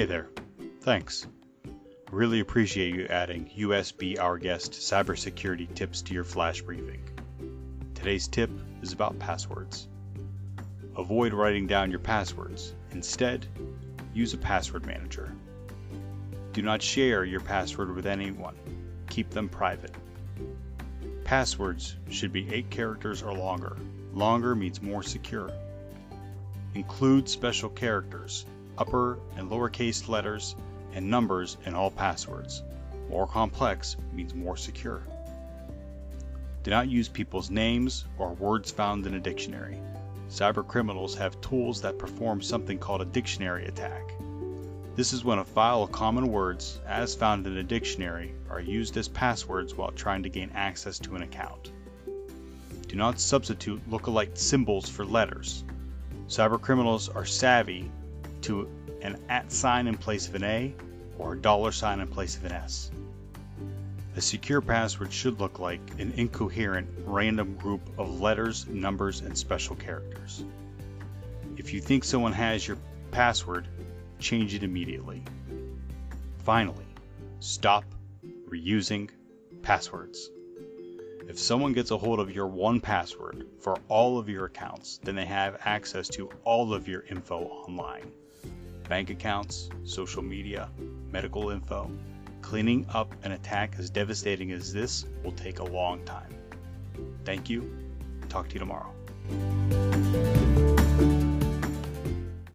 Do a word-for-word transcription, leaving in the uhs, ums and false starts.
Hey there. Thanks. I really appreciate you adding U S B Our Guest cybersecurity tips to your flash briefing. Today's tip is about passwords. Avoid writing down your passwords. Instead, use a password manager. Do not share your password with anyone. Keep them private. Passwords should be eight characters or longer. Longer means more secure. Include special characters, upper and lowercase letters, and numbers in all passwords. More complex means more secure. Do not use people's names or words found in a dictionary. Cybercriminals have tools that perform something called a dictionary attack. This is when a file of common words, as found in a dictionary, are used as passwords while trying to gain access to an account. Do not substitute lookalike symbols for letters. Cybercriminals are savvy to an at sign in place of an A or a dollar sign in place of an S. A secure password should look like an incoherent, random group of letters, numbers, and special characters. If you think someone has your password, change it immediately. Finally, stop reusing passwords. If someone gets a hold of your one password for all of your accounts, then they have access to all of your info online. Bank accounts, social media, medical info. Cleaning up an attack as devastating as this will take a long time. Thank you. Talk to you tomorrow.